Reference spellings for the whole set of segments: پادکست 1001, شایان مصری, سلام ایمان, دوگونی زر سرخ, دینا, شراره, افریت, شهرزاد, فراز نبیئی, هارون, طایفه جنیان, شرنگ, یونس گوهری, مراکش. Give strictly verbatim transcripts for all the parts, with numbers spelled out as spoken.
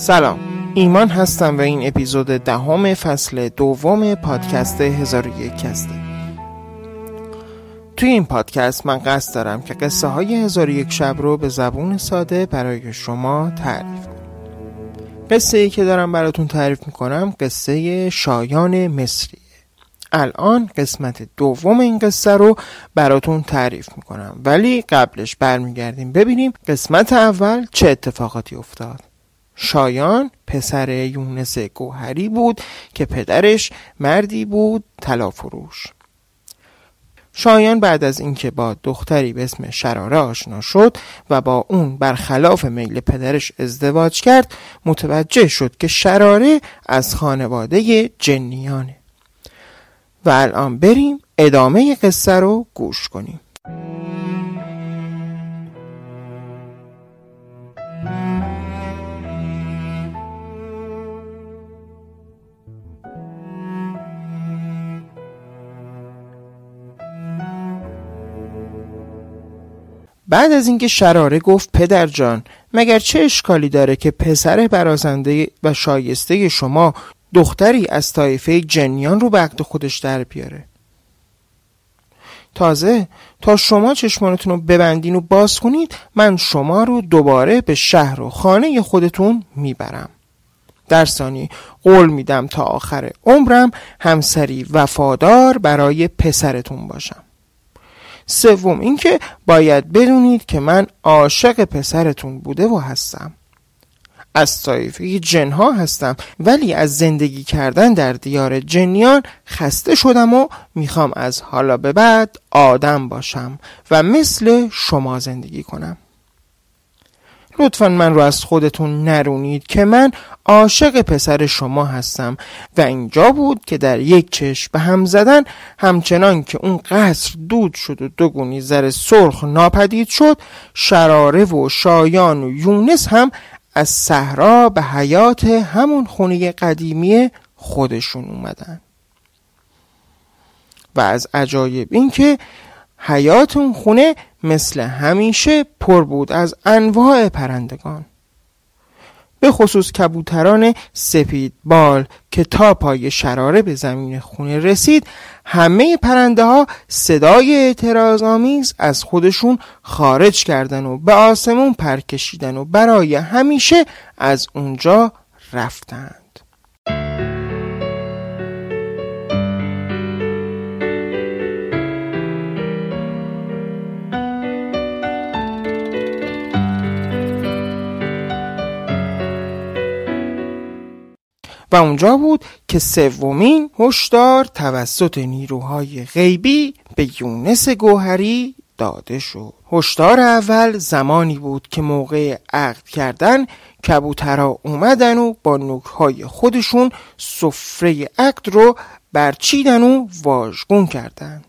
سلام، ایمان هستم و این اپیزود دهم فصل دوم پادکست هزار و یک هسته. توی این پادکست من قصد دارم که قصه های هزار و یک شب رو به زبون ساده برای شما تعریف کنم. قصه‌ای که دارم براتون تعریف میکنم قصه شایان مصری. الان قسمت دوم این قصه رو براتون تعریف میکنم، ولی قبلش برمیگردیم ببینیم قسمت اول چه اتفاقاتی افتاد. شایان پسر یونس گوهری بود که پدرش مردی بود طلافروش. شایان بعد از اینکه با دختری به اسم شراره آشنا شد و با اون برخلاف میل پدرش ازدواج کرد، متوجه شد که شراره از خانواده جنیانه. و الان بریم ادامه قصه رو گوش کنیم. بعد از اینکه شراره گفت پدر جان، مگر چه اشکالی داره که پسر برازنده و شایسته شما دختری از طایفه جنیان رو به عقد خودش در بیاره؟ تازه تا شما چشمانتون رو ببندین و باز کنید من شما رو دوباره به شهر و خانه خودتون میبرم. در ثانی قول میدم تا آخر عمرم همسری وفادار برای پسرتون باشم. سوم اینکه باید بدونید که من عاشق پسرتون بوده و هستم. از طایفه جنها هستم، ولی از زندگی کردن در دیار جنیان خسته شدم و میخوام از حالا به بعد آدم باشم و مثل شما زندگی کنم. لطفاً من رو از خودتون نرونید که من عاشق پسر شما هستم. و اینجا بود که در یک چشم به هم زدن، همچنان که اون قصر دود شد و دوگونی زر سرخ ناپدید شد، شراره و شایان و یونس هم از صحرا به حیات همون خونه قدیمی خودشون اومدن. و از عجایب این که حیات اون خونه مثل همیشه پر بود از انواع پرندگان، به خصوص کبوتران سفید بال که تا پای شراره به زمین خونه رسید همه پرنده ها صدای اعتراض‌آمیز از خودشون خارج کردن و به آسمون پر کشیدن و برای همیشه از اونجا رفتند. و اونجا بود که سومین هشدار توسط نیروهای غیبی به یونس گوهری داده شد. هشدار اول زمانی بود که موقع عقد کردن کبوترها اومدن و با نوک‌های خودشون سفره عقد رو برچیدن و واژگون کردند.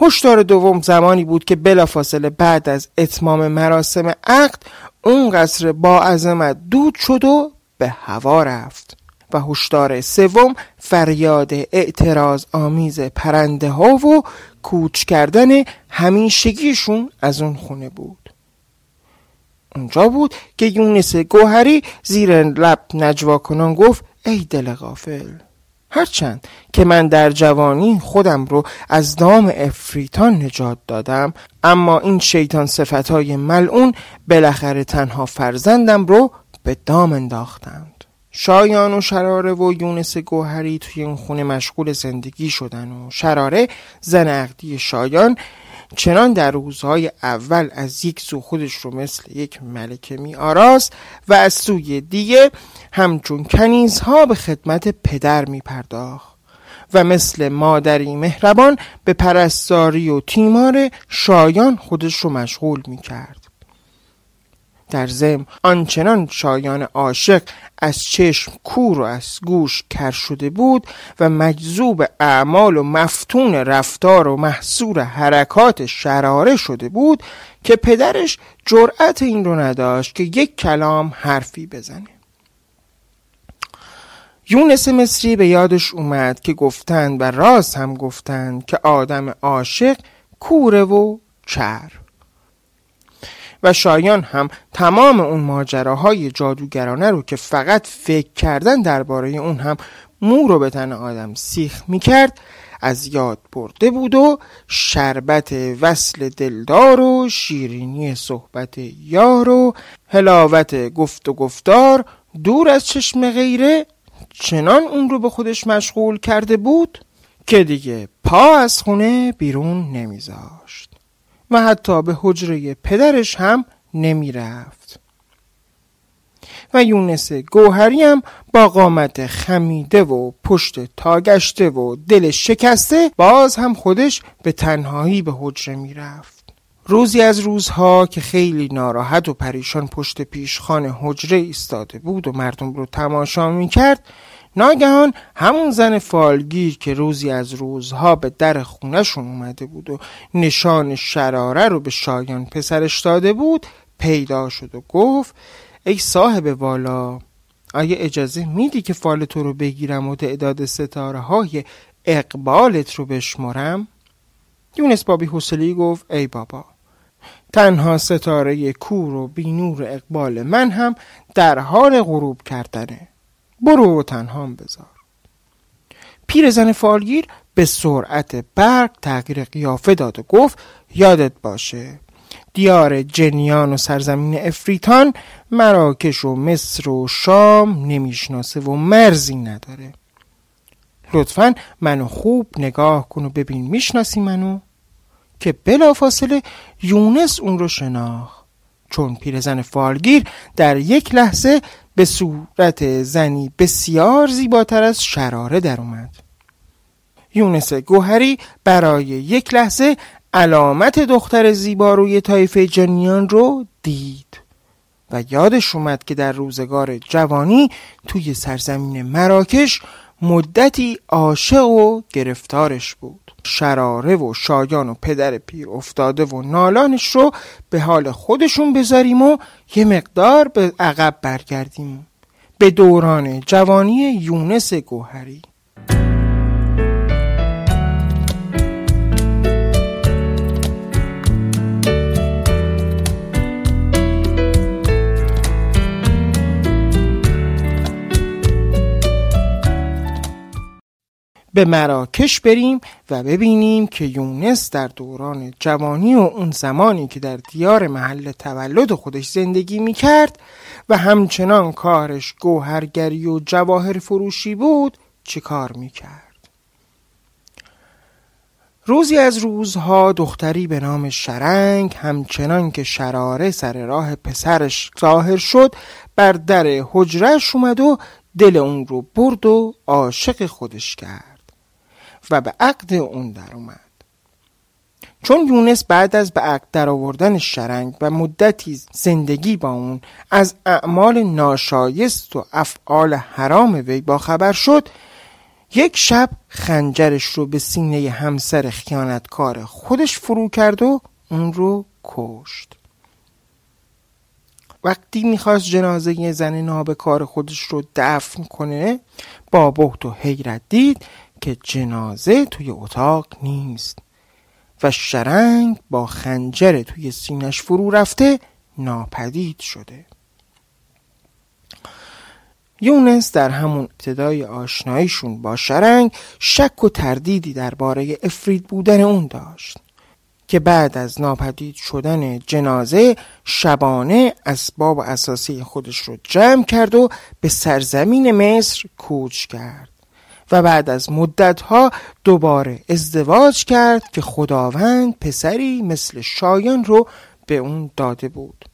هشدار دوم زمانی بود که بلافاصله بعد از اتمام مراسم عقد اون قصر با عظمت دود شد و به هوا رفت. و هشدار سوم فریاد اعتراض آمیز پرنده ها و کوچ کردن همیشگیشون از اون خونه بود. اونجا بود که یونس گوهری زیر لب نجوا کنان گفت ای دل غافل، هرچند که من در جوانی خودم رو از دام افریتان نجات دادم، اما این شیطان صفتهای ملعون بالاخره تنها فرزندم رو به دام انداختند. شایان و شراره و یونس گوهری توی اون خونه مشغول زندگی شدن و شراره زن عقدی شایان چنان در روزهای اول از یک سو خودش رو مثل یک ملکه می آراست و از سوی دیگه همچون کنیزها به خدمت پدر می پرداخت و مثل مادری مهربان به پرستاری و تیمار شایان خودش رو مشغول می کرد. در ضمن آنچنان شایان عاشق از چشم کور و از گوش کر شده بود و مجذوب اعمال و مفتون رفتار و محصور حرکات شراره شده بود که پدرش جرأت این رو نداشت که یک کلام حرفی بزنه. یونس مصری به یادش اومد که گفتند و راز هم گفتند که آدم عاشق کوره و چر. و شایان هم تمام اون ماجراهای جادوگرانه رو که فقط فکر کردن درباره اون هم مو رو به تن آدم سیخ میکرد از یاد برده بود و شربت وصل دلدار و شیرینی صحبت یار و حلاوت گفت و گفتار دور از چشم غیره چنان اون رو به خودش مشغول کرده بود که دیگه پا از خونه بیرون نمیذاشت و حتی به حجره پدرش هم نمیرفت. و یونس گوهری هم با قامت خمیده و پشت تاگشته و دل شکسته باز هم خودش به تنهایی به حجره میرفت. روزی از روزها که خیلی ناراحت و پریشان پشت پیشخان حجره ایستاده بود و مردم رو تماشا میکرد، ناگهان همون زن فالگیر که روزی از روزها به در خونه‌شون اومده بود و نشان شراره رو به شایان پسرش داده بود پیدا شد و گفت: ای صاحب والا، آیا اجازه میدی که فال تو رو بگیرم و تعداد ستاره های اقبالت رو بشمرم؟ یونس بابی حسلی گفت: ای بابا، تنها ستاره کور و بینور اقبال من هم در حال غروب کردنه، برو و تنهام بذار. پیر زن فالگیر به سرعت برق تغییر قیافه داد و گفت: یادت باشه دیار جنیان و سرزمین افریتان مراکش و مصر و شام نمیشناسه و مرزی نداره. لطفاً منو خوب نگاه کن و ببین میشناسی منو؟ که بلافاصله یونس اون رو شناخت، چون پیرزن فالگیر در یک لحظه به صورت زنی بسیار زیباتر از شراره در اومد. یونس گوهری برای یک لحظه علامت دختر زیبا روی طایفه جنیان رو دید و یادش اومد که در روزگار جوانی توی سرزمین مراکش مدتی عاشق و گرفتارش بود. شراره و شایان و پدر پیر افتاده و نالانش رو به حال خودشون بذاریم و یه مقدار به عقب برگردیم، به دوران جوانی یونس گوهری. به مراکش بریم و ببینیم که یونس در دوران جوانی و اون زمانی که در دیار محل تولد خودش زندگی میکرد و همچنان کارش گوهرگری و جواهر فروشی بود چه کار میکرد. روزی از روزها دختری به نام شرنگ همچنان که شراره سر راه پسرش ظاهر شد بر در حجره‌اش اومد و دل اون رو برد و عاشق خودش کرد و به عقد اون در اومد. چون یونس بعد از به عقد در آوردن شرنگ و مدتی زندگی با اون از اعمال ناشایست و افعال حرام وی باخبر شد، یک شب خنجرش رو به سینه همسر خیانتکار خودش فرو کرد و اون رو کشت. وقتی میخواست جنازه یه زن نابکار خودش رو دفن کنه، با بهت و حیرت دید که جنازه توی اتاق نیست و شرنگ با خنجر توی سینش فرو رفته ناپدید شده. یونس در همون ابتدای آشناییشون با شرنگ شک و تردیدی درباره افرید بودن اون داشت که بعد از ناپدید شدن جنازه شبانه اسباب اساسی خودش رو جمع کرد و به سرزمین مصر کوچ کرد و بعد از مدتها دوباره ازدواج کرد که خداوند پسری مثل شایان رو به اون داده بود.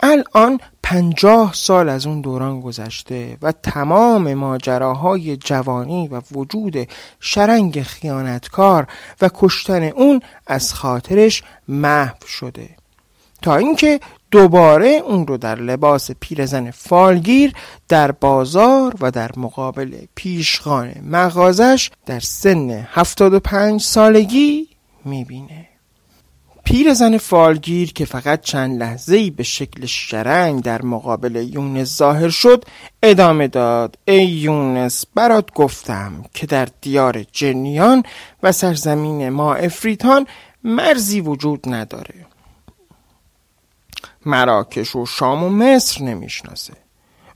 الان پنجاه سال از اون دوران گذشته و تمام ماجراهای جوانی و وجود شرنگ خیانتکار و کشتن اون از خاطرش محو شده، تا اینکه دوباره اون رو در لباس پیرزن فالگیر در بازار و در مقابل پیشخان مغازش در سن هفتاد و پنج سالگی میبینه. پیرزن فالگیر که فقط چند لحظه‌ای به شکل شرنگ در مقابل یونس ظاهر شد ادامه داد: ای یونس، برات گفتم که در دیار جنیان و سرزمین ما افریتان مرزی وجود نداره. مراکش و شام و مصر نمیشناسه.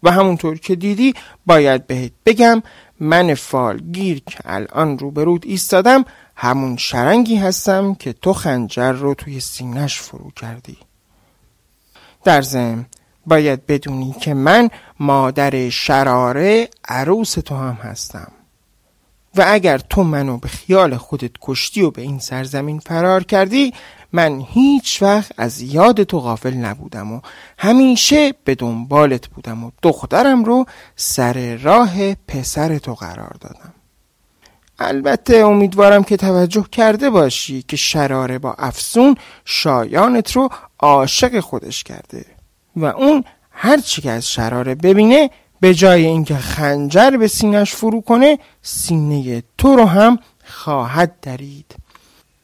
و همونطور که دیدی باید بهت بگم من فالگیر که الان روبرود ایستادم همون شرنگی هستم که تو خنجر رو توی سینه‌اش فرو کردی. در ضمن باید بدونی که من مادر شراره عروس تو هم هستم و اگر تو منو به خیال خودت کشتی و به این سرزمین فرار کردی، من هیچ وقت از یاد تو غافل نبودم و همیشه به دنبالت بودم و دخترم رو سر راه پسر تو قرار دادم. البته امیدوارم که توجه کرده باشی که شراره با افسون شایانت رو عاشق خودش کرده و اون هر چی که از شراره ببینه به جای اینکه خنجر به سینه‌اش فرو کنه، سینه تو رو هم خواهد درید.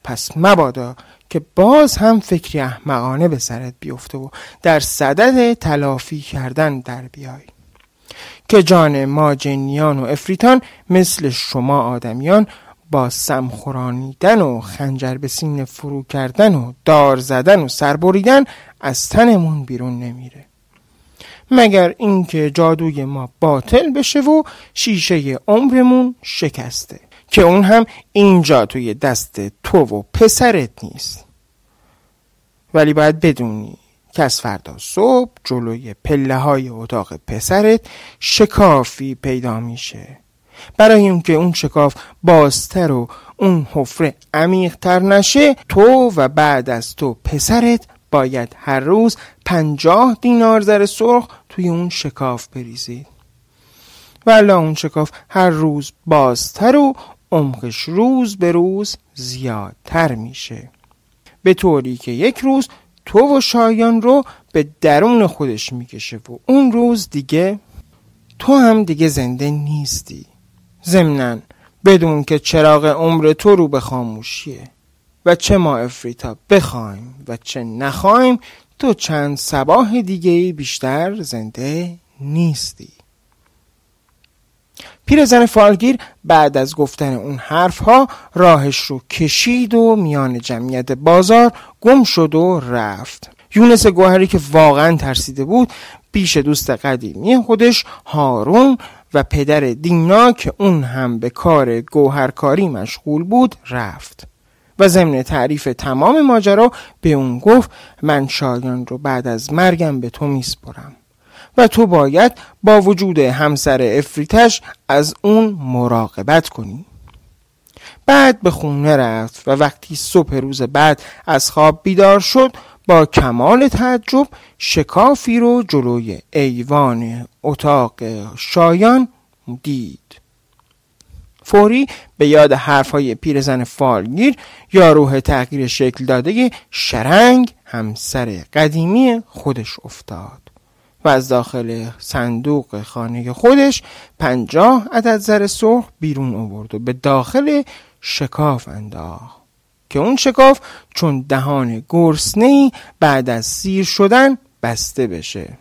پس مبادا که باز هم فکری احمقانه به سرت بیفته و در صدد تلافی کردن در بیای. که جان ما جنیان و افریتان مثل شما آدمیان با سمخورانیدن و خنجر به سینه فرو کردن و دار زدن و سر بریدن از تنمون بیرون نمیره، مگر اینکه جادوی ما باطل بشه و شیشه عمرمون شکسته که اون هم اینجا توی دست تو و پسرت نیست. ولی باید بدونی که از فردا صبح جلوی پله های اتاق پسرت شکافی پیدا میشه، برای اینکه اون شکاف بازتر و اون حفره عمیق‌تر نشه، تو و بعد از تو پسرت باید هر روز پنجاه دینار زر سرخ توی اون شکاف بریزید. والا اون شکاف هر روز بازتر و عمقش روز به روز زیادتر میشه، به طوری که یک روز تو و شایان رو به درون خودش میکشه و اون روز دیگه تو هم دیگه زنده نیستی. ضمناً بدون که چراغ عمر تو رو به خاموشیه و چه ما افریتا بخوایم و چه نخوایم تو چند صباح دیگه بیشتر زنده نیستی. پیرزن فالگیر بعد از گفتن اون حرفها راهش رو کشید و میان جمعیت بازار گم شد و رفت. یونس گوهری که واقعا ترسیده بود پیش دوست قدیمی خودش هارون و پدر دینا که اون هم به کار گوهرکاری مشغول بود رفت و ضمن تعریف تمام ماجرا به اون گفت من شایان رو بعد از مرگم به تو میسپرم و تو باید با وجود همسر افریتش از اون مراقبت کنی. بعد به خونه رفت و وقتی صبح روز بعد از خواب بیدار شد با کمال تعجب شکافی رو جلوی ایوان اتاق شایان دید. فوری به یاد حرفهای پیرزن فالگیر یا روح تغییر شکل داده شرنگ همسر قدیمی خودش افتاد و از داخل صندوق خانه خودش پنجاه عدد زر سرخ بیرون آورد و به داخل شکاف انداخت که اون شکاف چون دهان گرسنه‌ای بعد از سیر شدن بسته بشه.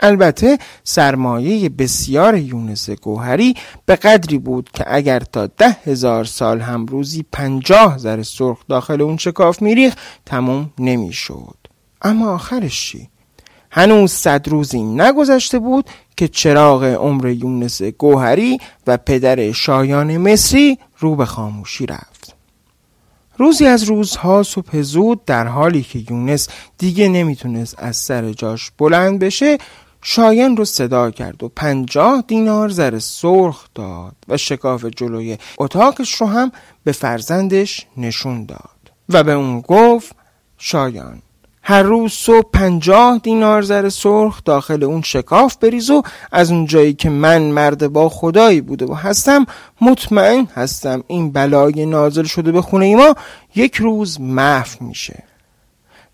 البته سرمایه بسیار یونس گوهری به قدری بود که اگر تا ده هزار سال هم روزی پنجاه زر سرخ داخل اون شکاف میریخت تموم نمیشد. اما آخرش چی؟ هنوز صد روزی نگذشته بود که چراغ عمر یونس گوهری و پدر شایان مصری رو به خاموشی رفت. روزی از روزها صبح زود در حالی که یونس دیگه نمیتونست از سر جاش بلند بشه شایان رو صدا کرد و پنجاه دینار زر سرخ داد و شکاف جلوی اتاقش رو هم به فرزندش نشون داد و به اون گفت شایان هر روز صبح پنجاه دینار زر سرخ داخل اون شکاف بریز و از اون جایی که من مرد با خدایی بوده و هستم مطمئن هستم این بلای نازل شده به خونه ما یک روز محو میشه.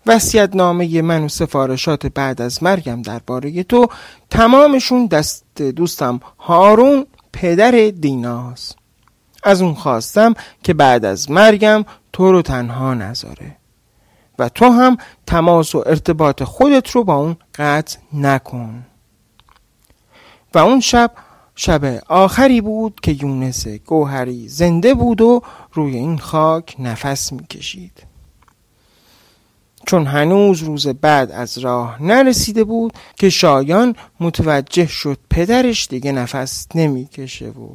وصیت‌نامه من و سفارشات بعد از مرگم درباره تو تمامشون دست دوستم هارون پدر دیناست. از اون خواستم که بعد از مرگم تو رو تنها نذاره و تو هم تماس و ارتباط خودت رو با اون قطع نکن. و اون شب شب آخری بود که یونس گوهری زنده بود و روی این خاک نفس میکشید. چون هنوز روز بعد از راه نرسیده بود که شایان متوجه شد پدرش دیگه نفس نمیکشه و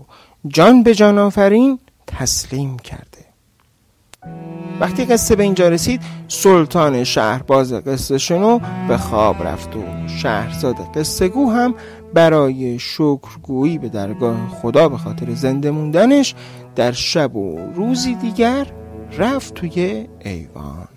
جان به جان آفرین تسلیم کرده. وقتی قصه به اینجا رسید سلطان شهر باز قصه شنو به خواب رفت و شهرزاد قصه گو هم برای شکرگویی به درگاه خدا به خاطر زنده موندنش در شب و روزی دیگر رفت توی ایوان.